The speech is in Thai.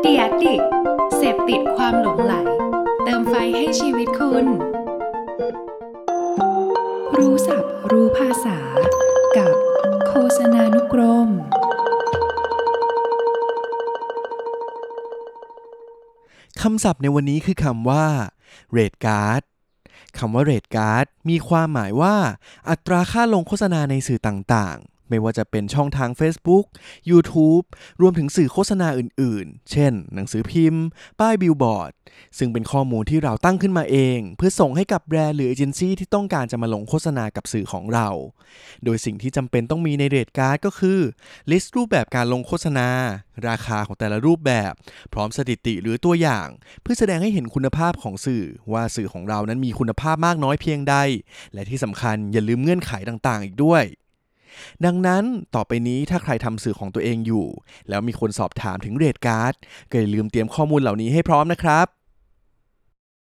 เดียดดิเสพติดความหลงไหลเติมไฟให้ชีวิตคุณรู้ศัพท์รู้ภาษากับโฆษณานุกรมคำศัพท์ในวันนี้คือคำว่า Rate Card คำว่า Rate Card มีความหมายว่าอัตราค่าลงโฆษณาในสื่อต่างๆไม่ว่าจะเป็นช่องทาง Facebook YouTube รวมถึงสื่อโฆษณาอื่นๆเช่นหนังสือพิมพ์ป้ายบิลบอร์ดซึ่งเป็นข้อมูลที่เราตั้งขึ้นมาเองเพื่อส่งให้กับแบรนด์หรือเอเจนซี่ที่ต้องการจะมาลงโฆษณากับสื่อของเราโดยสิ่งที่จำเป็นต้องมีใน Rate Card ก็คือลิสต์รูปแบบการลงโฆษณาราคาของแต่ละรูปแบบพร้อมสถิติหรือตัวอย่างเพื่อแสดงให้เห็นคุณภาพของสื่อว่าสื่อของเรานั้นมีคุณภาพมากน้อยเพียงใดและที่สำคัญอย่าลืมเงื่อนไขต่างๆอีกด้วยดังนั้นต่อไปนี้ถ้าใครทำสื่อของตัวเองอยู่แล้วมีคนสอบถามถึงเรทการ์ดก็อย่าลืมเตรียมข้อมูลเหล่านี้ให้พร้อมนะครับ